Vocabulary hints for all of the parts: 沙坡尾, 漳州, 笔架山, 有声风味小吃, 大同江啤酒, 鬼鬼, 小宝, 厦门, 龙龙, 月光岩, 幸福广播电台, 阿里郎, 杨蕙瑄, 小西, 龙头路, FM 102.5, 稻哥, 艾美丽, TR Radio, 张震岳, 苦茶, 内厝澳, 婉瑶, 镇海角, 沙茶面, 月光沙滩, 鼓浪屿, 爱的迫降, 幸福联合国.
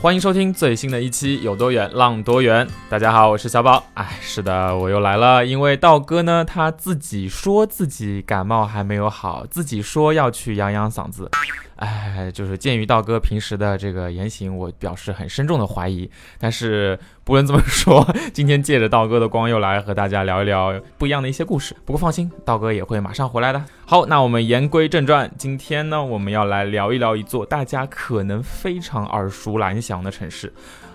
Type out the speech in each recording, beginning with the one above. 欢迎收听最新的一期有多远浪多远。大家好，我是小宝。是的，我又来了。因为道哥呢，他自己说自己感冒还没有好，自己说要去养养嗓子。就是鉴于道哥平时的这个言行，我表示很深重的怀疑。但是不论怎么说，今天借着道哥的光又来和大家聊一聊不一样的一些故事。不过放心，道哥也会马上回来的。好，那我们言归正传，今天呢，我们要来聊一聊一座大家可能非常耳熟能详的城市，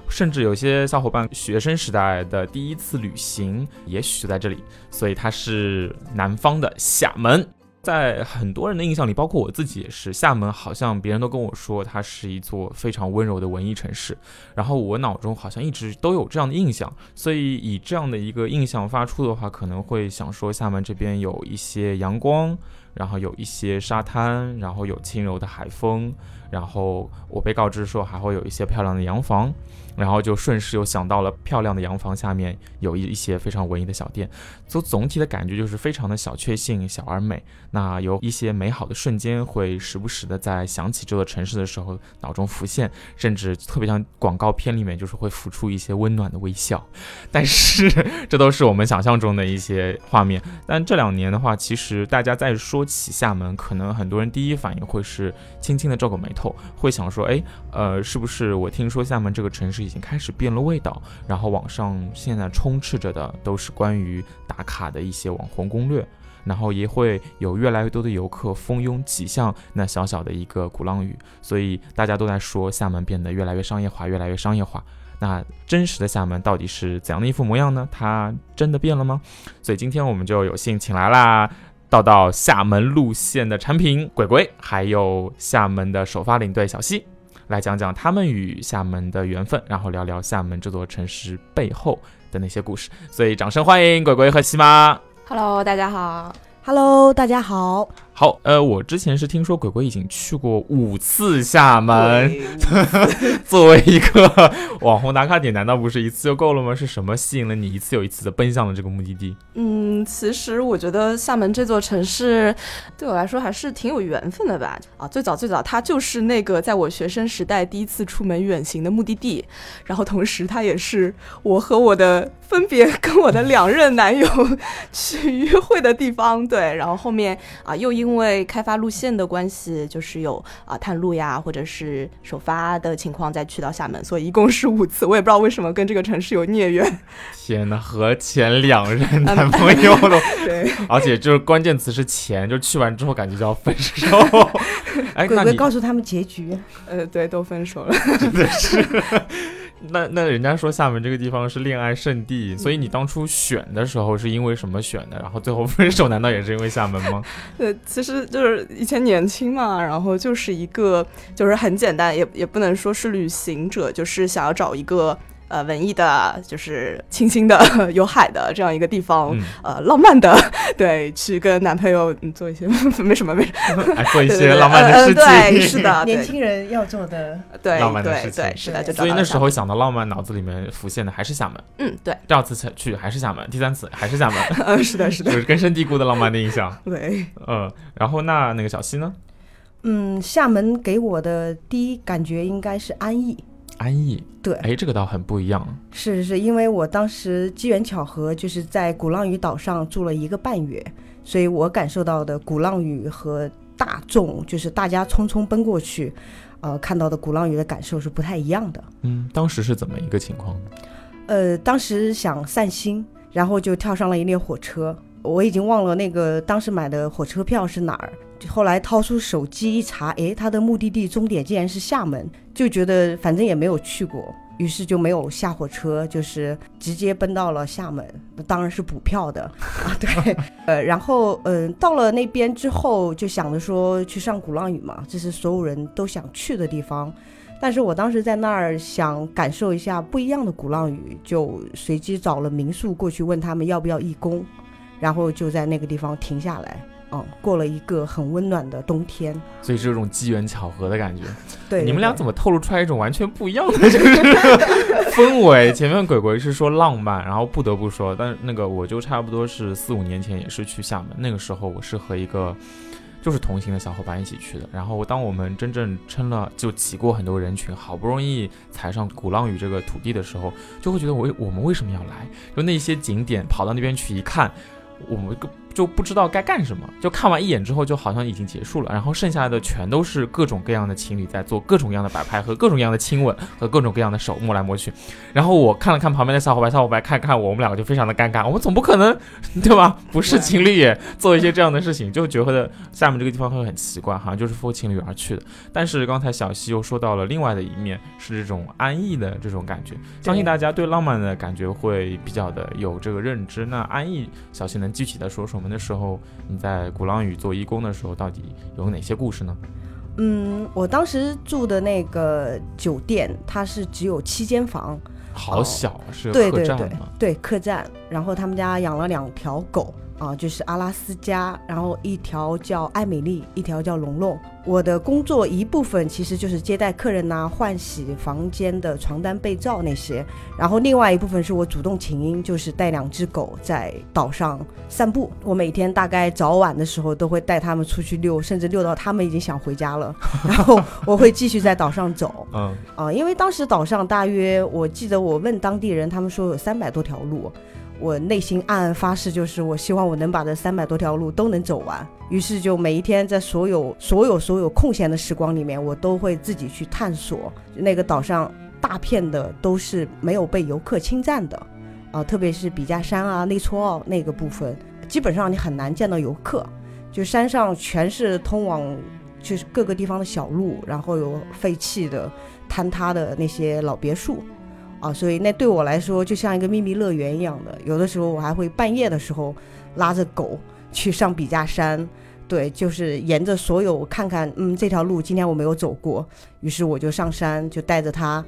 甚至有些小伙伴学生时代的第一次旅行也许就在这里。所以它是南方的厦门。在很多人的印象里，包括我自己也是，厦门好像别人都跟我说它是一座非常温柔的文艺城市，然后我脑中好像一直都有这样的印象。所以以这样的一个印象发出的话，可能会想说厦门这边有一些阳光，然后有一些沙滩，然后有轻柔的海风，然后我被告知说还会有一些漂亮的洋房，然后就顺势又想到了漂亮的洋房下面有一些非常文艺的小店，所以总体的感觉就是非常的小确幸小而美。那有一些美好的瞬间会时不时的在想起这座城市的时候脑中浮现，甚至特别像广告片里面就是会浮出一些温暖的微笑。但是这都是我们想象中的一些画面。但这2年的话，其实大家在说起厦门，可能很多人第一反应会是轻轻的皱个眉头，会想说是不是我听说厦门这个城市已经开始变了味道，然后网上现在充斥着的都是关于打卡的一些网红攻略，然后也会有越来越多的游客蜂拥挤向那小小的一个鼓浪屿。所以大家都在说厦门变得越来越商业化越来越商业化。那真实的厦门到底是怎样的一副模样呢？它真的变了吗？所以今天我们就有幸请来啦道道厦门路线的产品鬼鬼，还有厦门的首发领队小西，来讲讲他们与厦门的缘分，然后聊聊厦门这座城市背后的那些故事。所以掌声欢迎鬼鬼和西妈。Hello， 大家好。Hello， 大家好。好，我之前是听说鬼鬼已经去过5次厦门。作为一个网红打卡点，难道不是一次就够了吗？是什么吸引了你一次又一次的奔向了这个目的地？其实我觉得厦门这座城市对我来说还是挺有缘分的吧。最早它就是那个在我学生时代第一次出门远行的目的地，然后同时它也是我和我的分别跟我的2任男友去约会的地方。对，然后后面又因为开发路线的关系，就是有探路呀，或者是首发的情况再去到厦门，所以一共是5次。我也不知道为什么跟这个城市有孽缘。天哪，和前2任男朋友了。对，而且就是关键词是前，就去完之后感觉就要分手。鬼鬼告诉他们结局。对，都分手了。真的是。那人家说厦门这个地方是恋爱圣地，所以你当初选的时候是因为什么选的？然后最后分手难道也是因为厦门吗？其实就是以前年轻嘛，然后就是一个就是很简单，也不能说是旅行者，就是想要找一个文艺的，就是清新的有海的这样一个地方，浪漫的，对，去跟男朋友做一些没什么做一些浪漫的事情。对，是的，年轻人要做的浪漫的事情。对，是的，就所以那时候想到浪漫，脑子里面浮现的还是厦门。对，第2次去还是厦门，第3次还是厦门。是的，就是根深蒂固的浪漫的印象。对，然后那个小西呢？厦门给我的第一感觉应该是安逸。对，这个倒很不一样。是因为我当时机缘巧合就是在鼓浪屿岛上住了1个半月，所以我感受到的鼓浪屿和大众就是大家匆匆奔过去看到的鼓浪屿的感受是不太一样的。当时是怎么一个情况？当时想散心，然后就跳上了一列火车。我已经忘了那个当时买的火车票是哪儿，后来掏出手机一查，哎，他的目的地终点竟然是厦门，就觉得反正也没有去过，于是就没有下火车，就是直接奔到了厦门，当然是补票的啊，对，然后到了那边之后就想着说去上鼓浪屿嘛，这是所有人都想去的地方，但是我当时在那儿想感受一下不一样的鼓浪屿，就随机找了民宿过去问他们要不要义工，然后就在那个地方停下来。嗯，过了一个很温暖的冬天，所以是这种机缘巧合的感觉。 对，你们俩怎么透露出来一种完全不一样的氛围？前面鬼鬼是说浪漫，然后不得不说，但那个我就差不多是4-5年前也是去厦门，那个时候我是和一个就是同行的小伙伴一起去的，然后当我们真正撑了就挤过很多人群，好不容易踩上鼓浪屿这个土地的时候，就会觉得我们为什么要来，就那些景点跑到那边去一看，我们就不知道该干什么，就看完一眼之后就好像已经结束了，然后剩下的全都是各种各样的情侣在做各种各样的摆拍和各种各样的亲吻和各种各样的手摸来摸去，然后我看了看旁边的小伙伴看看我们两个就非常的尴尬，我们总不可能对吧，不是情侣也做一些这样的事情，就觉得厦门这个地方会很奇怪，好像就是for情侣而去的。但是刚才小溪又说到了另外的一面，是这种安逸的这种感觉，相信大家对浪漫的感觉会比较的有这个认知，那安逸小溪能具体的说说吗？那时候你在鼓浪屿做义工的时候到底有哪些故事呢？我当时住的那个酒店它是只有7间房，好小，是客栈吗？ 对，客栈，然后他们家养了2条狗啊，就是阿拉斯加，然后一条叫艾美丽，一条叫龙龙。我的工作一部分其实就是接待客人啊，换洗房间的床单被罩那些，然后另外一部分是我主动请缨，就是带2只狗在岛上散步，我每天大概早晚的时候都会带他们出去遛，甚至遛到他们已经想回家了然后我会继续在岛上走因为当时岛上大约我记得我问当地人，他们说有300多条路，我内心暗暗发誓，就是我希望我能把这300多条路都能走完，于是就每一天在所有空闲的时光里面，我都会自己去探索那个岛上大片的都是没有被游客侵占的啊，特别是笔架山啊、内搓奥那个部分，基本上你很难见到游客，就山上全是通往就是各个地方的小路，然后有废弃的坍塌的那些老别墅啊，所以那对我来说就像一个秘密乐园一样的，有的时候我还会半夜的时候拉着狗去上笔架山，对，就是沿着所有看看这条路今天我没有走过，于是我就上山就带着它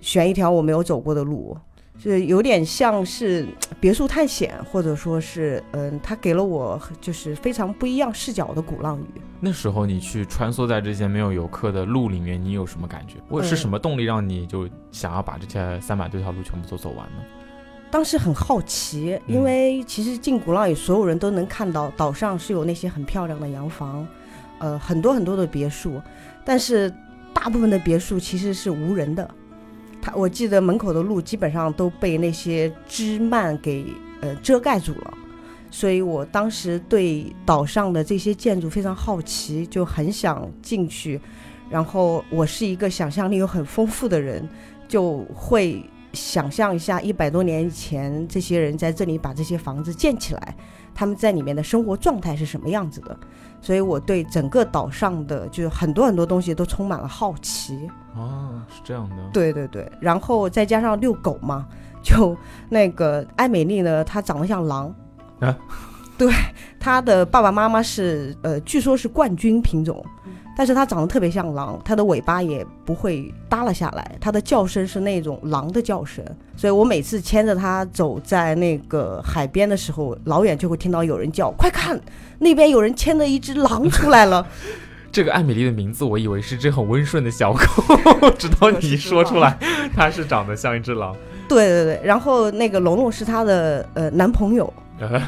选一条我没有走过的路，就有点像是别墅探险，或者说是它给了我就是非常不一样视角的鼓浪屿。那时候你去穿梭在这些没有游客的路里面，你有什么感觉？或者是什么动力让你就想要把这些300多条路全部都走完呢？当时很好奇，因为其实进鼓浪屿所有人都能看到岛上是有那些很漂亮的洋房，很多很多的别墅，但是大部分的别墅其实是无人的，我记得门口的路基本上都被那些枝蔓给遮盖住了，所以我当时对岛上的这些建筑非常好奇，就很想进去，然后我是一个想象力又很丰富的人，就会想象一下100多年前这些人在这里把这些房子建起来，他们在里面的生活状态是什么样子的，所以我对整个岛上的就是很多很多东西都充满了好奇。哦，是这样的。对，然后再加上遛狗嘛，就那个艾美丽呢，她长得像狼啊，对，她的爸爸妈妈是据说是冠军品种，但是它长得特别像狼，它的尾巴也不会耷拉下来，它的叫声是那种狼的叫声，所以我每次牵着它走在那个海边的时候，老远就会听到有人叫，快看，那边有人牵着一只狼出来了这个艾美丽的名字我以为是这很温顺的小狗直到你说出来它是长得像一只狼。对，然后那个龙龙是她的男朋友。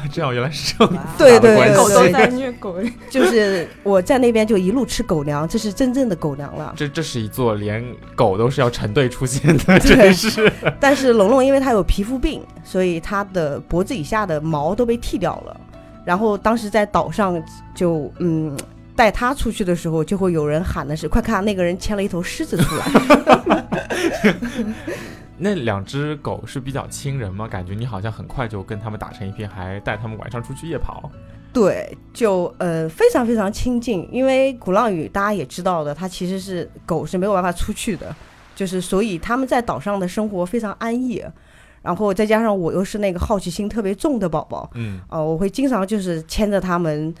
这样原来是这样对，狗都在虐狗，就是我在那边就一路吃狗粮，这是真正的狗粮了。这是一座连狗都是要成对出现的，真是。但是龙龙因为他有皮肤病，所以他的脖子以下的毛都被剃掉了。然后当时在岛上就带他出去的时候，就会有人喊的是：“快看，那个人牵了一头狮子出来。”那两只狗是比较亲人吗？感觉你好像很快就跟他们打成一片，还带他们晚上出去夜跑。对，就非常非常亲近，因为鼓浪屿大家也知道的，它其实是狗是没有办法出去的，就是所以他们在岛上的生活非常安逸。然后再加上我又是那个好奇心特别重的宝宝，我会经常就是牵着他们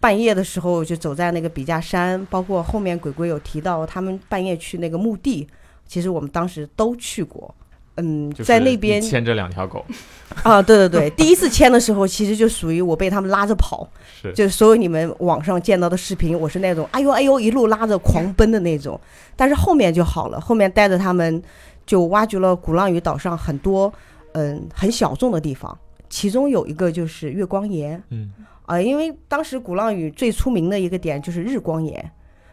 半夜的时候就走在那个笔架山，包括后面鬼鬼有提到他们半夜去那个墓地，其实我们当时都去过。就是、在那边牵着两条狗啊，对对对，第一次牵的时候其实就属于我被他们拉着跑，是就是所有你们网上见到的视频，我是那种哎呦哎呦一路拉着狂奔的那种。但是后面就好了，后面带着他们就挖掘了鼓浪屿岛上很多很小众的地方，其中有一个就是月光岩。因为当时鼓浪屿最出名的一个点就是日光岩，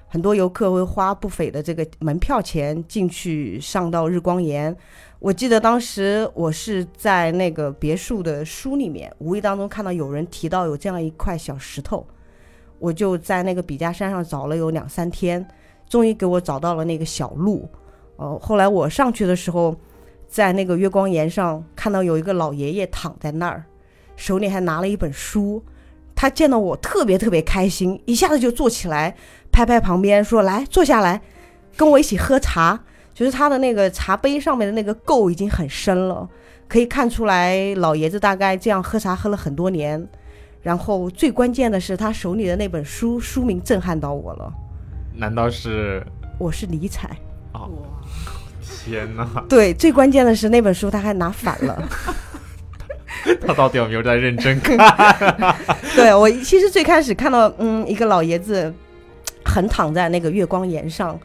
很多游客会花不菲的这个门票钱进去上到日光岩。我记得当时我是在那个别墅的书里面无意当中看到有人提到有这样一块小石头，我就在那个笔架山上找了有2-3天，终于给我找到了那个小路。后来我上去的时候在那个月光岩上看到有一个老爷爷躺在那儿，手里还拿了一本书，他见到我特别特别开心，一下子就坐起来，拍拍旁边说来坐下来跟我一起喝茶。就是他的那个茶杯上面的那个垢已经很深了，可以看出来老爷子大概这样喝茶喝了很多年。然后最关键的是他手里的那本书，书名震撼到我了。难道是我是尼采？哦，天哪。对，最关键的是那本书他还拿反了。他到底有没有在认真看？对，我其实最开始看到一个老爷子横躺在那个月光岩上，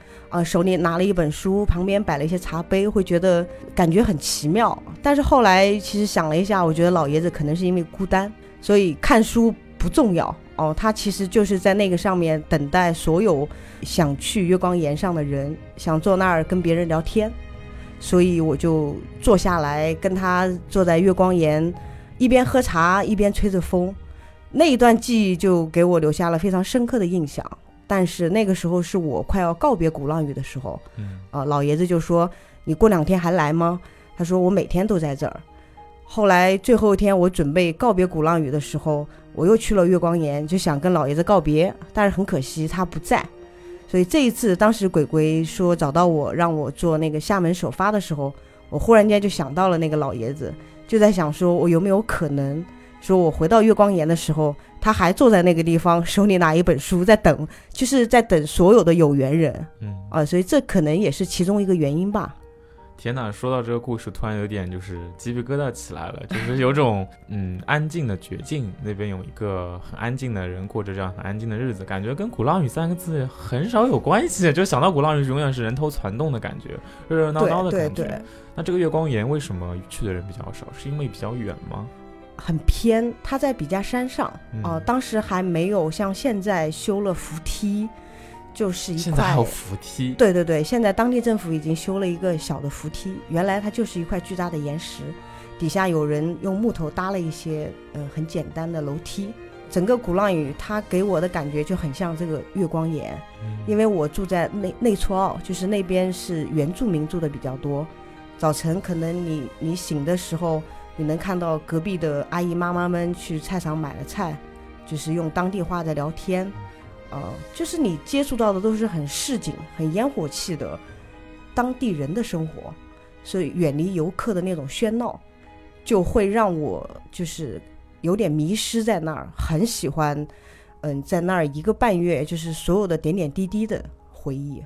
手里拿了一本书，旁边摆了一些茶杯，会觉得感觉很奇妙。但是后来其实想了一下，我觉得老爷子可能是因为孤单，所以看书不重要哦，他其实就是在那个上面等待所有想去月光岩上的人，想坐那儿跟别人聊天。所以我就坐下来跟他坐在月光岩，一边喝茶一边吹着风，那一段记忆就给我留下了非常深刻的印象。但是那个时候是我快要告别鼓浪屿的时候，老爷子就说你过2天还来吗？他说我每天都在这儿。后来最后一天我准备告别鼓浪屿的时候，我又去了月光岩，就想跟老爷子告别，但是很可惜他不在。所以这一次当时鬼鬼说找到我让我做那个厦门首发的时候，我忽然间就想到了那个老爷子，就在想说我有没有可能说我回到月光岩的时候他还坐在那个地方，手里拿一本书在等，就是在等所有的有缘人。所以这可能也是其中一个原因吧。天哪，说到这个故事突然有点就是鸡皮疙瘩起来了，就是有种安静的绝境，那边有一个很安静的人过着这样很安静的日子，感觉跟鼓浪屿3个字很少有关系，就想到鼓浪屿永远是人头攒动的感觉，热热闹闹的感觉。对对对。那这个月光岩为什么去的人比较少？是因为比较远吗？很偏，它在笔架山上当时还没有像现在修了扶梯，就是一块，现在还有扶梯？对对对，现在当地政府已经修了一个小的扶梯，原来它就是一块巨大的岩石，底下有人用木头搭了一些很简单的楼梯。整个鼓浪屿它给我的感觉就很像这个月光岩，因为我住在内厝坳，就是那边是原住民住的比较多，早晨可能你醒的时候你能看到隔壁的阿姨妈妈们去菜场买了菜，就是用当地话在聊天。就是你接触到的都是很市井很烟火气的当地人的生活，所以远离游客的那种喧闹就会让我就是有点迷失在那儿，很喜欢在那儿1个半月，就是所有的点点滴滴的回忆。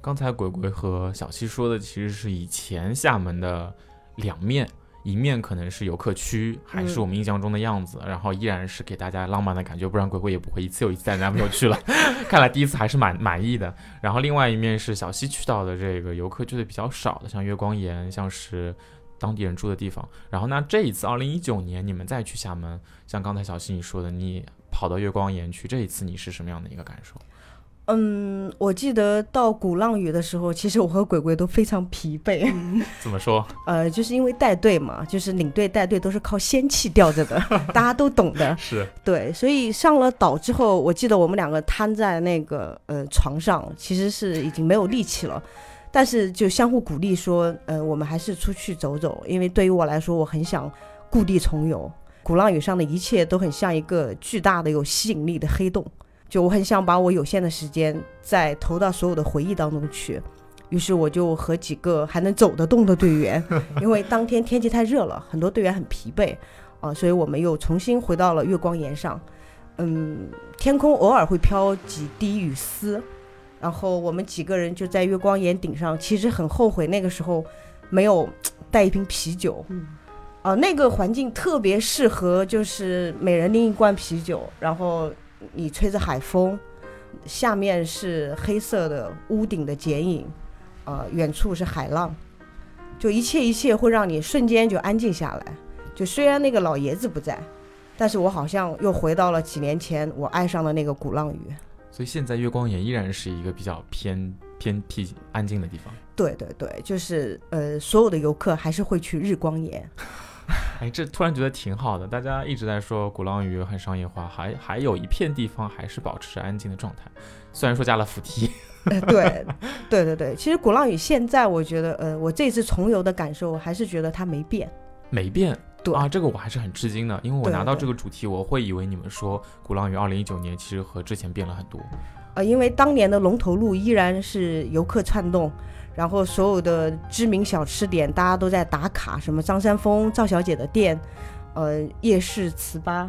刚才鬼鬼和小七说的其实是以前厦门的两面，一面可能是游客区，还是我们印象中的样子，然后依然是给大家浪漫的感觉，不然鬼鬼也不会一次又一次带男朋友去了。看来第一次还是满意的。然后另外一面是小西去到的这个游客去的比较少的，像月光岩，像是当地人住的地方。然后那这一次2019年你们再去厦门，像刚才小西你说的你跑到月光岩去，这一次你是什么样的一个感受？我记得到鼓浪屿的时候，其实我和鬼鬼都非常疲惫。怎么说？就是因为带队嘛，就是领队带队都是靠仙气吊着的，大家都懂的。是。对，所以上了岛之后，我记得我们2个瘫在那个床上，其实是已经没有力气了。但是就相互鼓励说我们还是出去走走，因为对于我来说我很想故地重游，鼓浪屿上的一切都很像一个巨大的有吸引力的黑洞，就我很想把我有限的时间再投到所有的回忆当中去。于是我就和几个还能走得动的队员，因为当天天气太热了，很多队员很疲惫所以我们又重新回到了月光岩上。天空偶尔会飘几滴雨丝，然后我们几个人就在月光岩顶上，其实很后悔那个时候没有带一瓶啤酒那个环境特别适合，就是每人拎一罐啤酒，然后你吹着海风，下面是黑色的屋顶的剪影远处是海浪，就一切会让你瞬间就安静下来。就虽然那个老爷子不在，但是我好像又回到了几年前我爱上的那个鼓浪屿。所以现在月光岩依然是一个比较偏僻安静的地方。对对对，就是所有的游客还是会去日光岩。哎，这突然觉得挺好的，大家一直在说鼓浪屿很商业化，还有一片地方还是保持安静的状态，虽然说加了扶梯对，其实鼓浪屿现在我觉得我这次重游的感受还是觉得它没变对啊，这个我还是很吃惊的，因为我拿到这个主题我会以为你们说鼓浪屿2019年其实和之前变了很多因为当年的龙头路依然是游客窜动，然后所有的知名小吃点大家都在打卡，什么张三丰、赵小姐的店夜市糍粑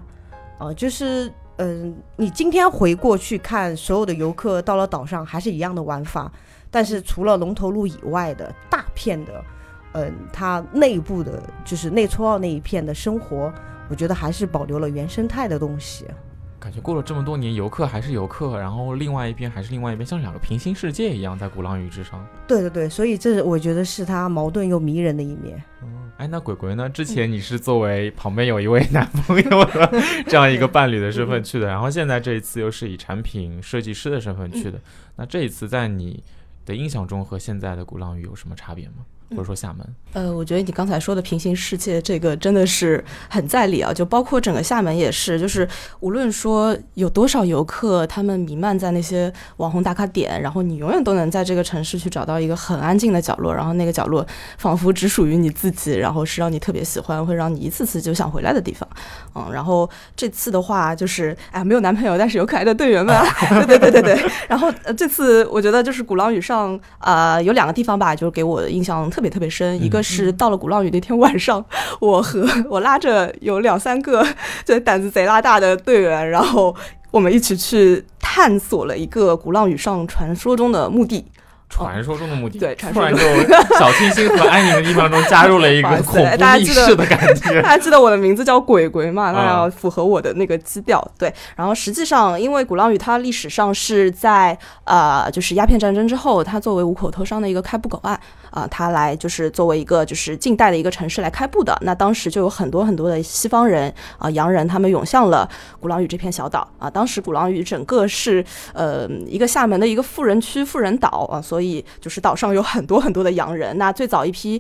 就是你今天回过去看，所有的游客到了岛上还是一样的玩法，但是除了龙头路以外的大片的它内部的就是内搓澳那一片的生活，我觉得还是保留了原生态的东西。感觉过了这么多年，游客还是游客，然后另外一边还是另外一边，像两个平行世界一样在鼓浪屿之上。对对对，所以这我觉得是它矛盾又迷人的一面哎，那鬼鬼呢？之前你是作为旁边有一位男朋友的这样一个伴侣的身份去的然后现在这一次又是以产品设计师的身份去的那这一次在你的印象中和现在的鼓浪屿有什么差别吗？或者说厦门我觉得你刚才说的平行世界这个真的是很在理啊，就包括整个厦门也是，就是无论说有多少游客他们弥漫在那些网红打卡点，然后你永远都能在这个城市去找到一个很安静的角落，然后那个角落仿佛只属于你自己，然后是让你特别喜欢，会让你一次次就想回来的地方然后这次的话就是没有男朋友，但是有可爱的队员们对然后这次我觉得就是鼓浪屿上有两个地方吧，就是给我的印象特别深，一个是到了鼓浪屿那天晚上我拉着有2-3个就胆子贼拉大的队员，然后我们一起去探索了一个鼓浪屿上传说中的墓地对，突然就小清新和安宁的地方中加入了一个恐怖密室的感觉大家记得我的名字叫鬼鬼嘛，那要符合我的那个基调对，然后实际上因为鼓浪屿它历史上是在就是鸦片战争之后，它作为五口头商的一个开埠口岸它来就是作为一个就是近代的一个城市来开埠的，那当时就有很多很多的西方人洋人他们涌向了鼓浪屿这片小岛当时鼓浪屿整个是一个厦门的一个富人区富人岛所以就是岛上有很多很多的洋人，那最早一批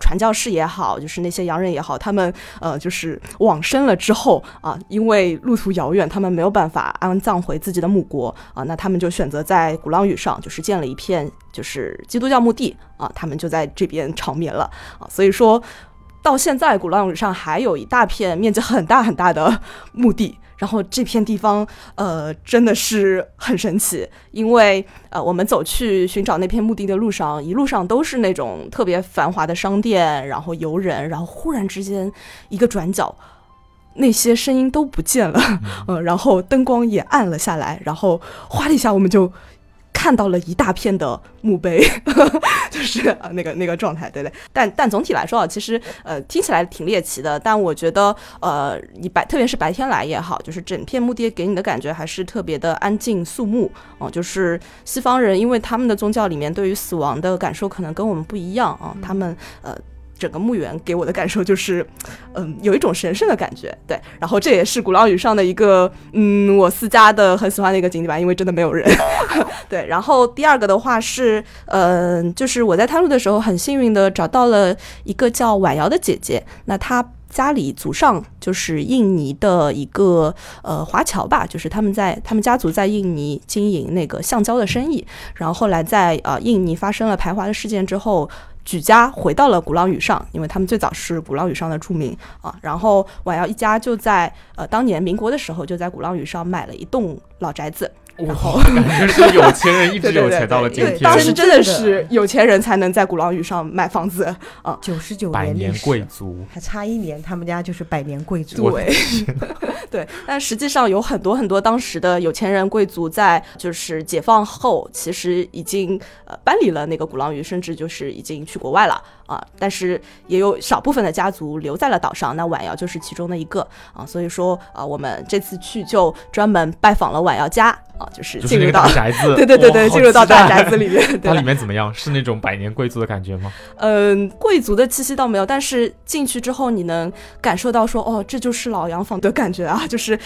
传教士也好，就是那些洋人也好，他们就是往生了之后因为路途遥远，他们没有办法安葬回自己的母国那他们就选择在鼓浪屿上就是建了一片就是基督教墓地他们就在这边长眠了所以说到现在鼓浪屿上还有一大片面积很大很大的墓地，然后这片地方真的是很神奇，因为我们走去寻找那片墓地的路上，一路上都是那种特别繁华的商店，然后游人，然后忽然之间一个转角那些声音都不见了然后灯光也暗了下来，然后哗的一下我们就看到了一大片的墓碑就是那个状态对，但总体来说其实听起来挺猎奇的，但我觉得你特别是白天来也好，就是整片墓地给你的感觉还是特别的安静肃穆就是西方人因为他们的宗教里面对于死亡的感受可能跟我们不一样他们整个墓园给我的感受就是有一种神圣的感觉对，然后这也是鼓浪屿上的一个我私家的很喜欢的一个景点吧，因为真的没有人对，然后第二个的话是就是我在探路的时候很幸运的找到了一个叫婉瑶的姐姐，那她家里祖上就是印尼的一个华侨吧，就是他们家族在印尼经营那个橡胶的生意，然后后来在印尼发生了排华的事件之后，举家回到了鼓浪屿上，因为他们最早是鼓浪屿上的住民啊。然后婉瑶一家就在当年民国的时候就在鼓浪屿上买了一栋老宅子。然后感觉是有钱人一直有钱到了今天。对对对对，当时真的是有钱人才能在鼓浪屿上买房子啊！99年贵族，还差一年他们家就是100年贵族。对对，但实际上有很多很多当时的有钱人贵族在就是解放后其实已经搬离了那个鼓浪屿，甚至就是已经去国外了啊。但是也有少部分的家族留在了岛上，那婉瑶就是其中的一个啊。所以说啊，我们这次去就专门拜访了婉瑶家啊，就是进入到、就是、那个大宅子，对对对对，进入到大宅子里面。它里面怎么样？是那种百年贵族的感觉吗？贵族的气息倒没有，但是进去之后你能感受到说，哦，这就是老洋房的感觉啊，就是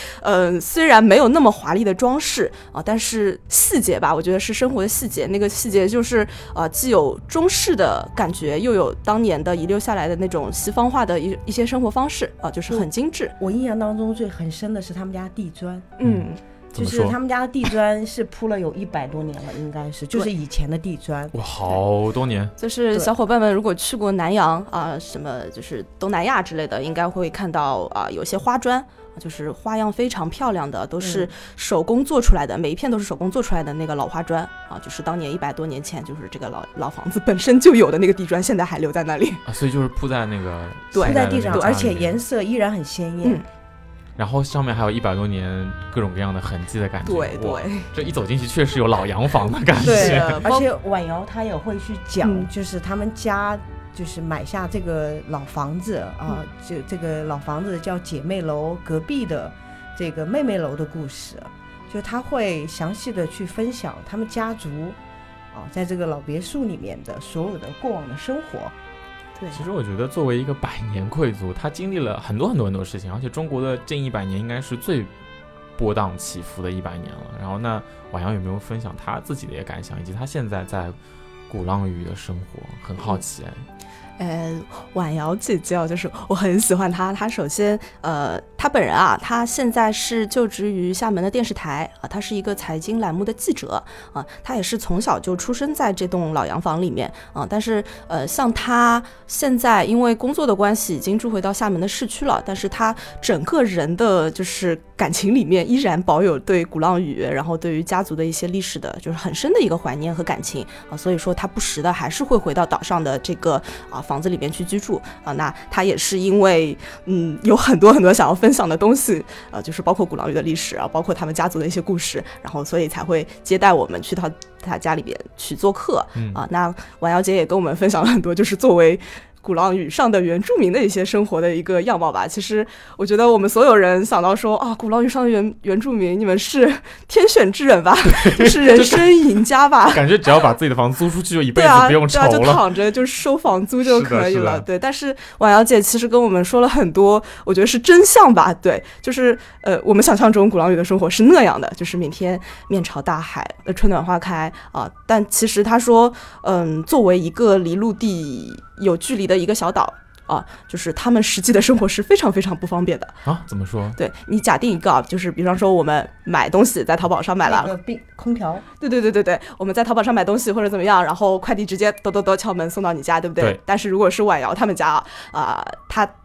虽然没有那么华丽的装饰啊，但是细节吧，我觉得是生活的细节。那个细节就是既有中式的感觉，又有当年的遗留下来的那种西方化的一些生活方式啊，就是很精致。我印象当中最很深的是他们家地砖，就是他们家的地砖是铺了有100多年了，应该是就是以前的地砖。哇，好多年！就是小伙伴们如果去过南洋啊，什么就是东南亚之类的，应该会看到啊，有些花砖。就是花样非常漂亮的，都是手工做出来的，每一片都是手工做出来的那个老花砖啊，就是当年100多年前，就是这个老房子本身就有的那个地砖，现在还留在那里啊，所以就是铺在那个对铺在地上，而且颜色依然很鲜艳。然后上面还有100多年各种各样的痕迹的感觉。对对，这一走进去确实有老洋房的感觉。对，而且婉瑶她也会去讲，就是他们家。就是买下这个老房子啊，这个老房子叫姐妹楼隔壁的这个妹妹楼的故事，就他会详细的去分享他们家族啊在这个老别墅里面的所有的过往的生活。对，其实我觉得作为一个百年贵族，他经历了很多很多很多事情，而且中国的近100年应该是最波荡起伏的100年了。然后那婉瑶有没有分享他自己的感想，以及他现在在鼓浪屿的生活？很好奇。婉瑶姐姐就是我很喜欢她。她首先她本人啊，她现在是就职于厦门的电视台啊，她是一个财经栏目的记者啊，她也是从小就出生在这栋老洋房里面啊。但是像她现在因为工作的关系已经住回到厦门的市区了，但是她整个人的就是感情里面依然保有对鼓浪屿，然后对于家族的一些历史的就是很深的一个怀念和感情啊。所以说她不时的还是会回到岛上的这个房子里面去居住啊。那他也是因为有很多很多想要分享的东西就是包括鼓浪屿的历史啊，包括他们家族的一些故事，然后所以才会接待我们去到他家里边去做客啊。那婉瑶姐也跟我们分享了很多，就是作为鼓浪屿上的原住民的一些生活的一个样貌吧。其实我觉得我们所有人想到说啊，鼓浪屿上的原住民，你们是天选之人吧，就是人生赢家吧。感觉只要把自己的房租出去就一辈子不用愁了。对啊，就躺着就收房租就可以了。对，但是婉瑶姐其实跟我们说了很多，我觉得是真相吧。对，就是我们想象中鼓浪屿的生活是那样的，就是每天面朝大海，春暖花开啊。但其实她说，作为一个离陆地有距离的一个小岛啊，就是他们实际的生活是非常非常不方便的啊。怎么说？对，你假定一个啊，就是比方说我们买东西在淘宝上买了空调，对对对对对，我们在淘宝上买东西或者怎么样，然后快递直接哆哆哆敲门送到你家，对不对？对。但是如果是婉瑶他们家啊，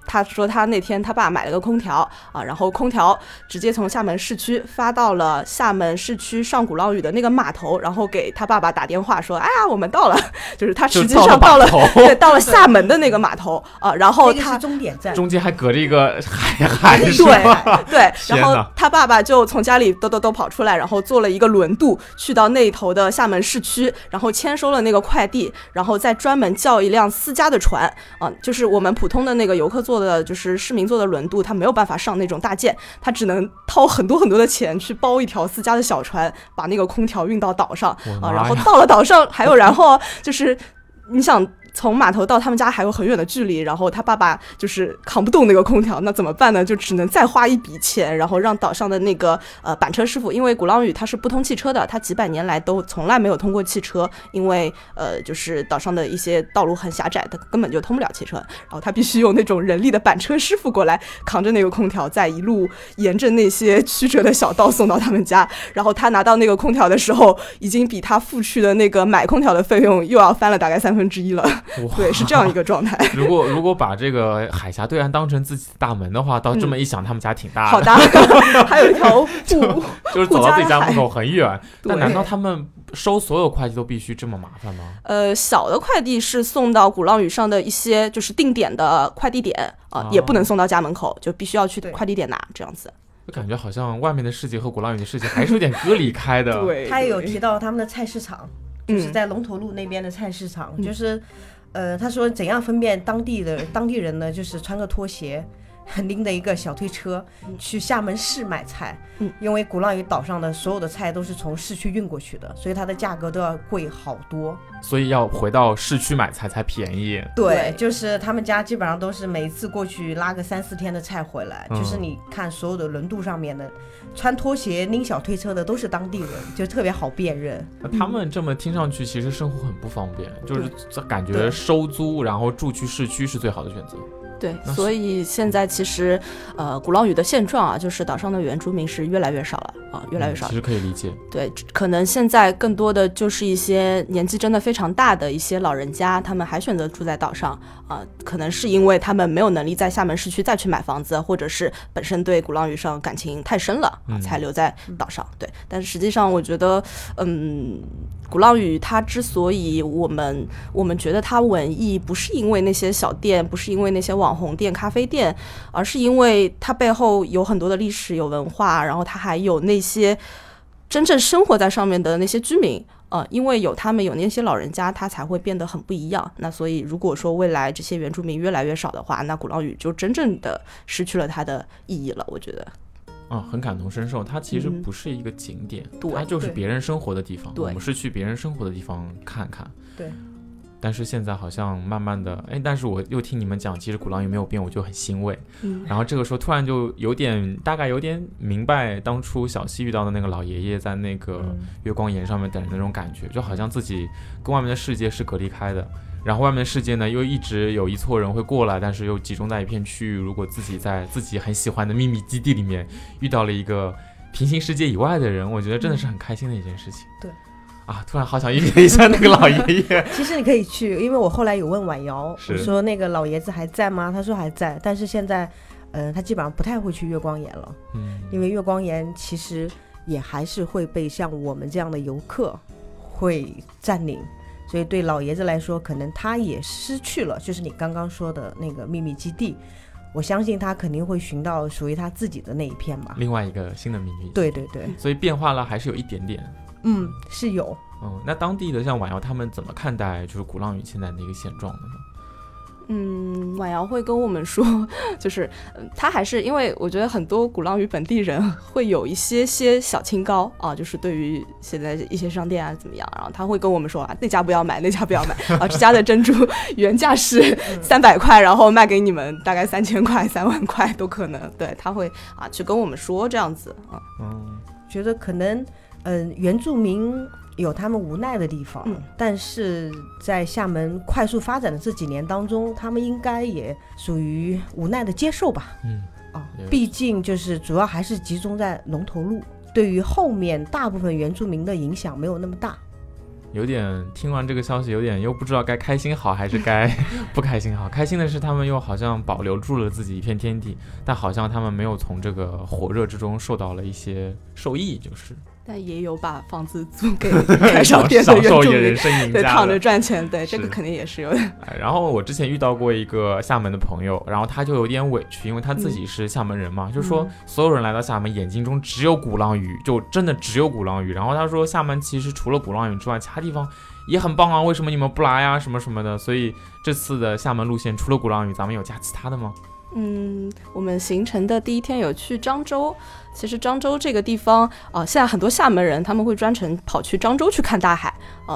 他说他那天他爸买了个空调啊，然后空调直接从厦门市区发到了厦门市区上鼓浪屿的那个码头，然后给他爸爸打电话说，哎呀，我们到了，就是他实际上到了对，到了厦门的那个码头啊。然后他、那个、是终点站，中间还隔着一个海对对，然后他爸爸就从家里都跑出来，然后坐了一个轮渡去到那一头的厦门市区，然后签收了那个快递，然后再专门叫一辆私家的船啊，就是我们普通的那个游客坐的就是市民坐的轮渡，他没有办法上那种大件，他只能掏很多很多的钱去包一条私家的小船，把那个空调运到岛上啊。然后到了岛上还有然后就是你想从码头到他们家还有很远的距离，然后他爸爸就是扛不动那个空调，那怎么办呢？就只能再花一笔钱，然后让岛上的那个板车师傅，因为鼓浪屿它是不通汽车的，它几百年来都从来没有通过汽车，因为就是岛上的一些道路很狭窄，它根本就通不了汽车，然后他必须用那种人力的板车师傅过来扛着那个空调，再一路沿着那些曲折的小道送到他们家。然后他拿到那个空调的时候，已经比他付去的那个买空调的费用又要翻了大概1/3了。对，是这样一个状态。如果把这个海峡对岸当成自己的大门的话，到这么一想，他们家挺大的，好大，还有一条路就是走到自己家门口很远。那难道他们收所有快递都必须这么麻烦吗？小的快递是送到鼓浪屿上的一些就是定点的快递点啊，也不能送到家门口，就必须要去快递点拿这样子。就感觉好像外面的世界和鼓浪屿的世界还是有点割离开的。对，他也有提到他们的菜市场，就是在龙头路那边的菜市场，就是。他说怎样分辨当地人呢？就是穿个拖鞋，拎着一个小推车去厦门市买菜，因为鼓浪屿岛上的所有的菜都是从市区运过去的，所以它的价格都要贵好多，所以要回到市区买菜才便宜。对，就是他们家基本上都是每一次过去拉个3-4天的菜回来，就是你看所有的轮渡上面的穿拖鞋拎小推车的都是当地人，就特别好辨认。他们这么听上去其实生活很不方便，就是感觉收租然后住去市区是最好的选择。对，所以现在其实鼓浪屿的现状啊，就是岛上的原住民是越来越少了啊，越来越少了，其实可以理解。对，可能现在更多的就是一些年纪真的非常大的一些老人家，他们还选择住在岛上啊，可能是因为他们没有能力在厦门市区再去买房子，或者是本身对鼓浪屿上感情太深了啊，才留在岛上。对，但是实际上我觉得鼓浪屿它之所以我们觉得它文艺，不是因为那些小店，不是因为那些网红店咖啡店，而是因为它背后有很多的历史，有文化，然后它还有那些真正生活在上面的那些居民因为有他们，有那些老人家，它才会变得很不一样。那所以如果说未来这些原住民越来越少的话，那鼓浪屿就真正的失去了它的意义了，我觉得。很感同身受，它其实不是一个景点，它就是别人生活的地方，我们是去别人生活的地方看看。对。但是现在好像慢慢的，但是我又听你们讲，其实鼓浪屿没有变，我就很欣慰。然后这个时候突然就大概有点明白当初小溪遇到的那个老爷爷在那个月光岩上面等人的那种感觉，就好像自己跟外面的世界是隔离开的。然后外面的世界呢，又一直有一撮人会过来，但是又集中在一片区域。如果自己在自己很喜欢的秘密基地里面遇到了一个平行世界以外的人，我觉得真的是很开心的一件事情。对。突然好想遇见一下那个老爷爷。其实你可以去，因为我后来有问婉瑶，我说那个老爷子还在吗？他说还在，但是现在，他基本上不太会去月光岩了，因为月光岩其实也还是会被像我们这样的游客会占领。所以对老爷子来说，可能他也失去了，就是你刚刚说的那个秘密基地。我相信他肯定会寻到属于他自己的那一片吧，另外一个新的秘密。对对对，所以变化了还是有一点点。是有。那当地的像婉瑶他们怎么看待就是鼓浪屿现在的一个现状呢？婉瑶会跟我们说，就是他还是因为我觉得很多鼓浪屿本地人会有一些小清高啊，就是对于现在一些商店啊怎么样，然后他会跟我们说那家不要买，那家不要买啊，这家的珍珠原价是300块，然后卖给你们大概3000块、3万块都可能。对，他会去跟我们说这样子啊。觉得可能原住民有他们无奈的地方，但是在厦门快速发展的这几年当中，他们应该也属于无奈的接受吧。毕竟就是主要还是集中在龙头路，对于后面大部分原住民的影响没有那么大。有点听完这个消息，有点又不知道该开心好还是该不开心好。开心的是他们又好像保留住了自己一片天地，但好像他们没有从这个火热之中受到了一些受益，就是但也有把房子租给开商店的原住民，对，躺着赚钱，对，这个肯定也是有的。然后我之前遇到过一个厦门的朋友，然后他就有点委屈，因为他自己是厦门人嘛，就说所有人来到厦门眼睛中只有鼓浪屿，就真的只有鼓浪屿。然后他说厦门其实除了鼓浪屿之外，其他地方也很棒啊，为什么你们不来啊，什么什么的。所以这次的厦门路线除了鼓浪屿，咱们有加其他的吗？我们行程的第一天有去漳州。其实漳州这个地方现在很多厦门人他们会专程跑去漳州去看大海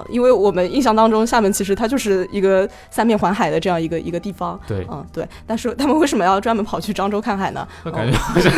因为我们印象当中厦门其实它就是一个三面环海的这样一个地方。对，对。但是他们为什么要专门跑去漳州看海呢？我感觉好像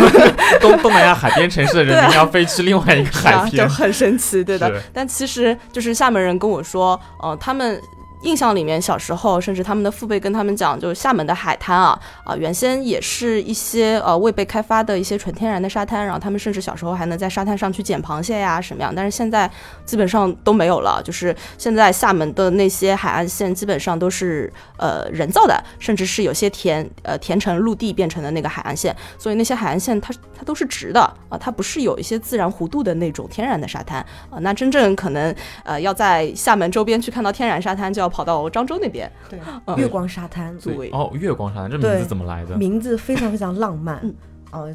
东南亚海边城市的人要飞去另外一个海边，就很神奇，对的。但其实就是厦门人跟我说，他们印象里面小时候甚至他们的父辈跟他们讲，就是厦门的海滩原先也是一些未被开发的一些纯天然的沙滩，然后他们甚至小时候还能在沙滩上去捡螃蟹呀什么样，但是现在基本上都没有了。就是现在厦门的那些海岸线基本上都是人造的，甚至是有些填成陆地变成的那个海岸线，所以那些海岸线它都是直的它不是有一些自然弧度的那种天然的沙滩那真正可能要在厦门周边去看到天然沙滩就要跑到漳州那边。对，月光沙滩。对，月光沙滩这名字怎么来的？名字非常非常浪漫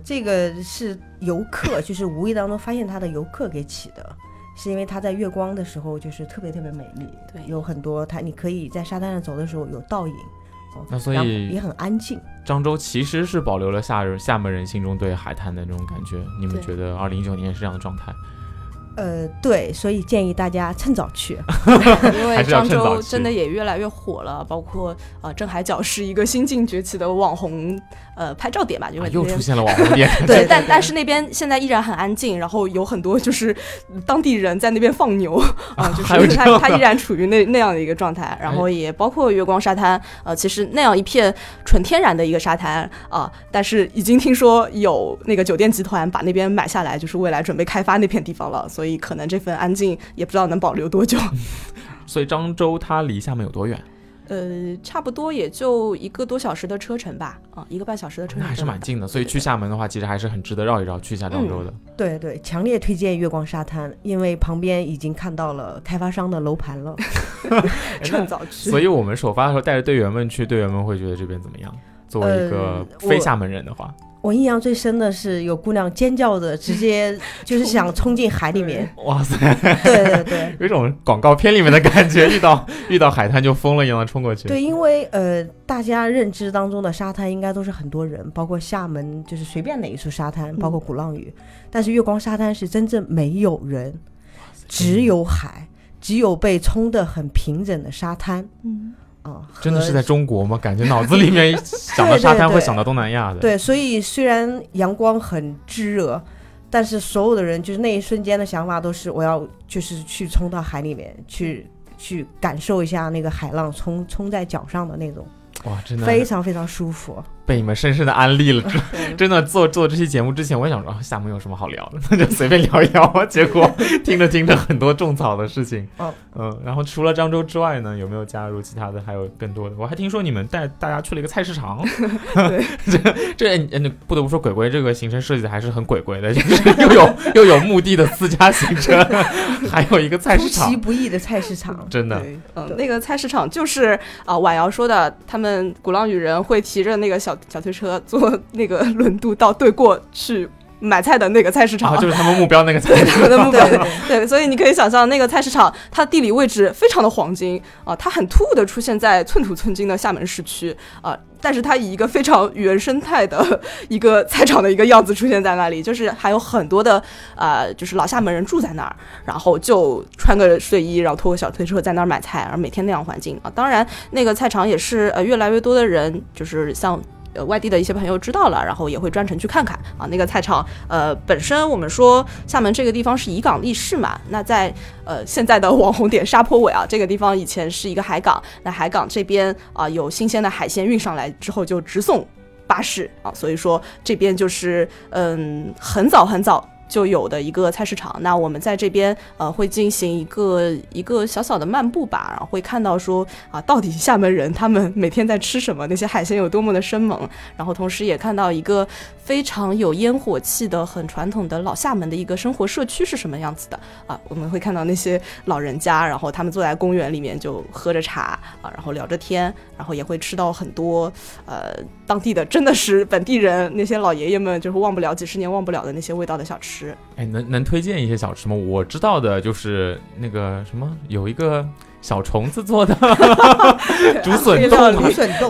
这个是游客就是无意当中发现它的游客给起的，是因为它在月光的时候就是特别特别美丽。对，有很多它你可以在沙滩上走的时候有倒影那所以也很安静。漳州其实是保留了厦门人心中对海滩的那种感觉，你们觉得2019年是这样的状态？对，所以建议大家趁早去因为漳州真的也越来越火了，包括镇海角是一个新晋崛起的网红拍照点吧，因为又出现了网红点对，但是那边现在依然很安静，然后有很多就是当地人在那边放牛就是它依然处于那样的一个状态，然后也包括月光沙滩其实那样一片纯天然的一个沙滩但是已经听说有那个酒店集团把那边买下来，就是未来准备开发那片地方了，所以可能这份安静也不知道能保留多久所以漳州它离厦门有多远？差不多也就1个多小时的车程吧1个半小时的车程，那还是蛮近的。所以去厦门的话，其实还是很值得绕一绕，去一下漳州的对对，强烈推荐月光沙滩，因为旁边已经看到了开发商的楼盘了趁早去所以我们首发的时候带着队员们去，队员们会觉得这边怎么样？作为一个非厦门人的话我印象最深的是有姑娘尖叫的，直接就是想冲进海里面哇塞对对对，有一种广告片里面的感觉遇到海滩就疯了一样冲过去。对，因为大家认知当中的沙滩应该都是很多人，包括厦门就是随便哪一处沙滩包括鼓浪屿但是月光沙滩是真正没有人，只有海，只有被冲得很平整的沙滩真的是在中国吗？感觉脑子里面想到沙滩会想到东南亚的对，所以虽然阳光很炙热，但是所有的人就是那一瞬间的想法都是我要就是去冲到海里面去感受一下那个海浪冲在脚上的那种。哇，真的非常非常舒服，被你们深深的安利了真的做这期节目之前我也想说厦门有什么好聊的，那就随便聊一聊结果听着很多种草的事情然后除了漳州之外呢，有没有加入其他的还有更多的？我还听说你们带大家去了一个菜市场这不得不说鬼鬼这个行程设计的还是很鬼鬼的，就是又有目的的私家行程还有一个菜市场，出其不意的菜市场真的那个菜市场就是婉瑶说的，他们鼓浪屿人会骑着那个小推车坐那个轮渡到对过去买菜的那个菜市场就是他们目标那个菜市场对，所以你可以想象那个菜市场它的地理位置非常的黄金它很突兀的出现在寸土寸金的厦门市区但是它以一个非常原生态的一个菜场的一个样子出现在那里，就是还有很多的就是老厦门人住在那儿，然后就穿个睡衣，然后拖个小推车在那儿买菜，然后每天那样环境当然那个菜场也是越来越多的人就是像外地的一些朋友知道了，然后也会专程去看看那个菜场本身我们说厦门这个地方是以港立市嘛，那在现在的网红点沙坡尾这个地方以前是一个海港，那海港这边有新鲜的海鲜运上来之后就直送巴士所以说这边就是很早很早就有的一个菜市场。那我们在这边会进行一个小小的漫步吧，然后会看到说到底厦门人他们每天在吃什么，那些海鲜有多么的生猛，然后同时也看到一个非常有烟火气的很传统的老厦门的一个生活社区是什么样子的我们会看到那些老人家，然后他们坐在公园里面就喝着茶然后聊着天，然后也会吃到很多当地的真的是本地人，那些老爷爷们就是几十年忘不了的那些味道的小吃。能推荐一些小吃吗？我知道的就是那个什么有一个小虫子做的竹笋冻，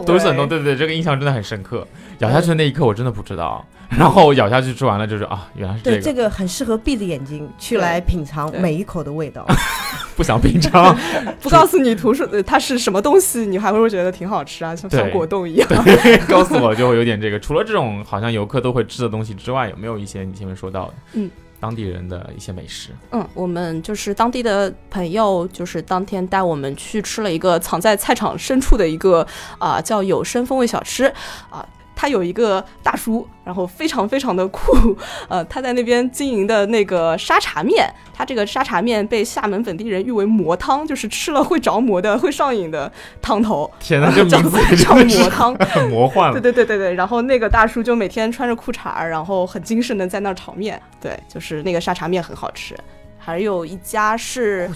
竹笋冻，对对对，这个印象真的很深刻。咬下去的那一刻我真的不知道，然后咬下去吃完了就是啊，原来是这个。对，这个很适合闭着眼睛去来品尝每一口的味道。不想品尝，不告诉你图书它是什么东西，你还会觉得挺好吃啊，像果冻一样。告诉我就会有点这个。除了这种好像游客都会吃的东西之外，有没有一些你前面说到的？嗯。当地人的一些美食，我们就是当地的朋友，就是当天带我们去吃了一个藏在菜场深处的一个叫有声风味小吃他有一个大叔，然后非常非常的酷，他在那边经营的那个沙茶面，他这个沙茶面被厦门本地人誉为魔汤，就是吃了会着魔的，会上瘾的汤头。天哪，这名字叫魔汤，很魔幻了。对对对对对，然后那个大叔就每天穿着裤衩，然后很精神的在那儿炒面。对，就是那个沙茶面很好吃。还有一家是苦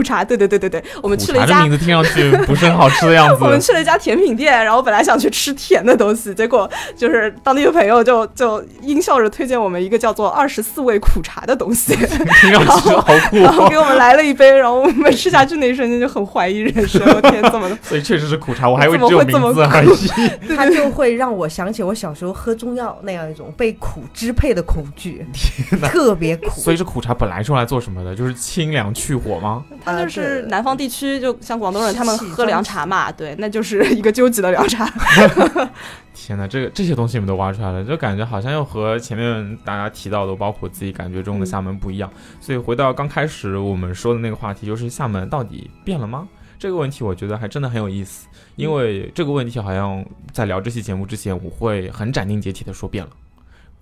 茶，对对对对对，我们去了一家，苦茶的名字听上去不是很好吃的样子。我们去了一家甜品店，然后本来想去吃甜的东西，结果就是当地的朋友就阴笑着推荐我们一个叫做24味苦茶的东西，听上去好酷，然后给我们来了一杯，然后我们吃下去那一瞬间就很怀疑人生，我天，怎么的？所以确实是苦茶，我还以为只有名字而已。它就会让我想起我小时候喝中药那样一种被苦支配的恐惧，特别苦。所以这苦茶本来是用来做什么的？就是清凉去火。它就是南方地区，就像广东人他们喝凉茶嘛，对，那就是一个究极的凉茶。天哪，这些东西你们都挖出来了，就感觉好像又和前面大家提到的，包括自己感觉中的厦门不一样。所以回到刚开始我们说的那个话题，就是厦门到底变了吗？这个问题我觉得还真的很有意思，因为这个问题好像在聊这期节目之前，我会很斩钉截铁的说变了，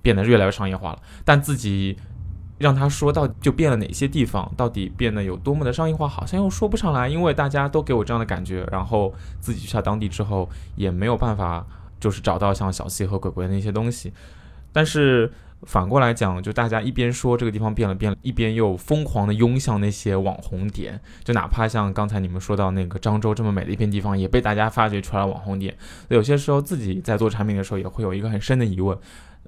变得越来越商业化了，但自己让他说到就变了哪些地方，到底变得有多么的商业化，好像又说不上来，因为大家都给我这样的感觉，然后自己去到当地之后也没有办法就是找到像小西和鬼鬼的那些东西。但是反过来讲，就大家一边说这个地方变了，一边又疯狂的拥向那些网红点，就哪怕像刚才你们说到那个漳州这么美的一片地方，也被大家发掘出来网红点。有些时候自己在做产品的时候也会有一个很深的疑问，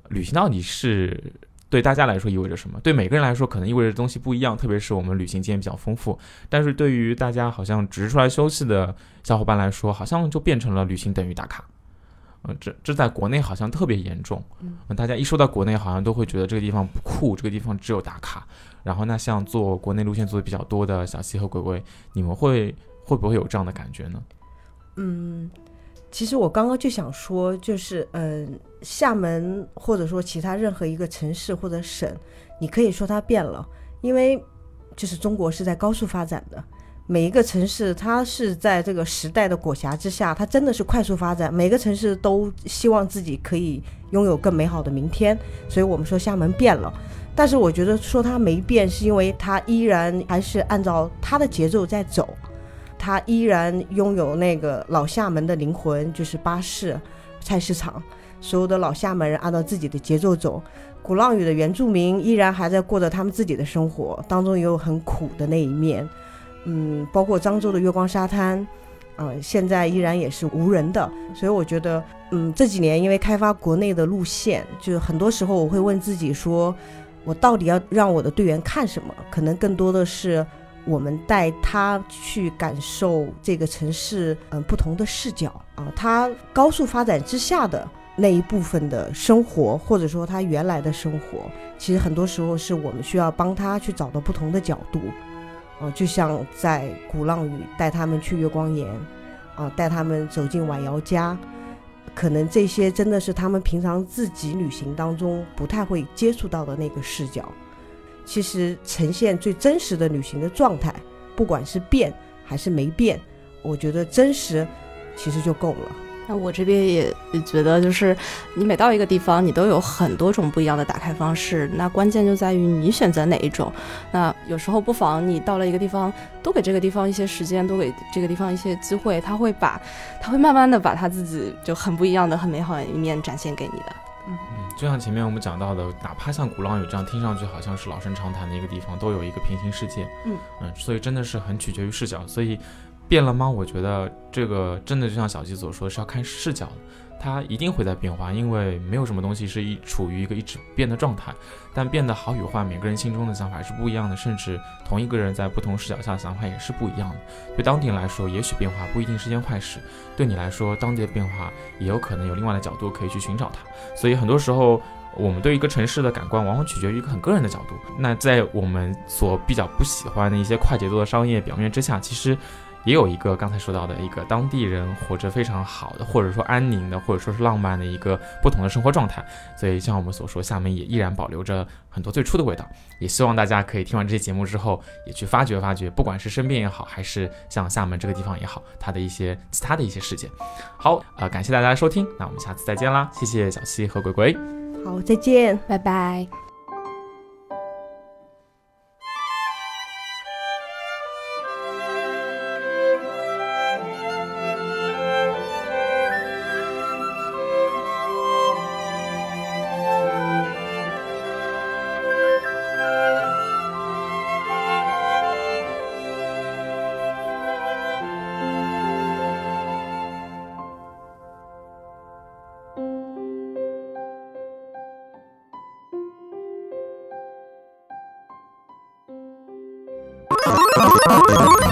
旅行到底是对大家来说意味着什么？对每个人来说可能意味着东西不一样，特别是我们旅行经验比较丰富，但是对于大家好像只是出来休息的小伙伴来说，好像就变成了旅行等于打卡。这在国内好像特别严重，大家一说到国内好像都会觉得这个地方不酷，这个地方只有打卡。然后那像做国内路线做的比较多的小西和鬼鬼，你们会不会有这样的感觉呢？其实我刚刚就想说，就是厦门或者说其他任何一个城市或者省，你可以说它变了，因为就是中国是在高速发展的，每一个城市它是在这个时代的裹挟之下，它真的是快速发展，每个城市都希望自己可以拥有更美好的明天，所以我们说厦门变了。但是我觉得说它没变，是因为它依然还是按照它的节奏在走，它依然拥有那个老厦门的灵魂，就是巴士、菜市场，所有的老厦门人按照自己的节奏走。鼓浪屿的原住民依然还在过着他们自己的生活，当中也有很苦的那一面，包括漳州的月光沙滩，现在依然也是无人的。所以我觉得，这几年因为开发国内的路线，就是很多时候我会问自己说，我到底要让我的队员看什么？可能更多的是我们带他去感受这个城市不同的视角啊，他高速发展之下的那一部分的生活，或者说他原来的生活，其实很多时候是我们需要帮他去找到不同的角度就像在鼓浪屿带他们去月光岩带他们走进晚瑶家，可能这些真的是他们平常自己旅行当中不太会接触到的那个视角。其实呈现最真实的旅行的状态，不管是变还是没变，我觉得真实其实就够了。那我这边也觉得，就是你每到一个地方，你都有很多种不一样的打开方式，那关键就在于你选择哪一种。那有时候不妨你到了一个地方，多给这个地方一些时间，多给这个地方一些机会，他会慢慢的把他自己就很不一样的、很美好的一面展现给你的。就像前面我们讲到的，哪怕像鼓浪屿这样听上去好像是老生常谈的一个地方，都有一个平行世界。所以真的是很取决于视角。所以变了吗？我觉得这个真的就像小七所说，是要看视角的，它一定会在变化，因为没有什么东西是处于一个一直变的状态。但变得好与坏，每个人心中的想法是不一样的，甚至同一个人在不同视角下的想法也是不一样的。对当地人来说，也许变化不一定是件坏事，对你来说，当地的变化也有可能有另外的角度可以去寻找它。所以很多时候我们对一个城市的感官往往取决于一个很个人的角度。那在我们所比较不喜欢的一些快节奏的商业表面之下，其实也有一个刚才说到的一个当地人活着非常好的，或者说安宁的，或者说是浪漫的一个不同的生活状态。所以像我们所说，厦门也依然保留着很多最初的味道，也希望大家可以听完这些节目之后也去发掘发掘，不管是身边也好，还是像厦门这个地方也好，它的一些其他的一些事件。好，感谢大家的收听，那我们下次再见啦，谢谢小七和鬼鬼。好，再见，拜拜。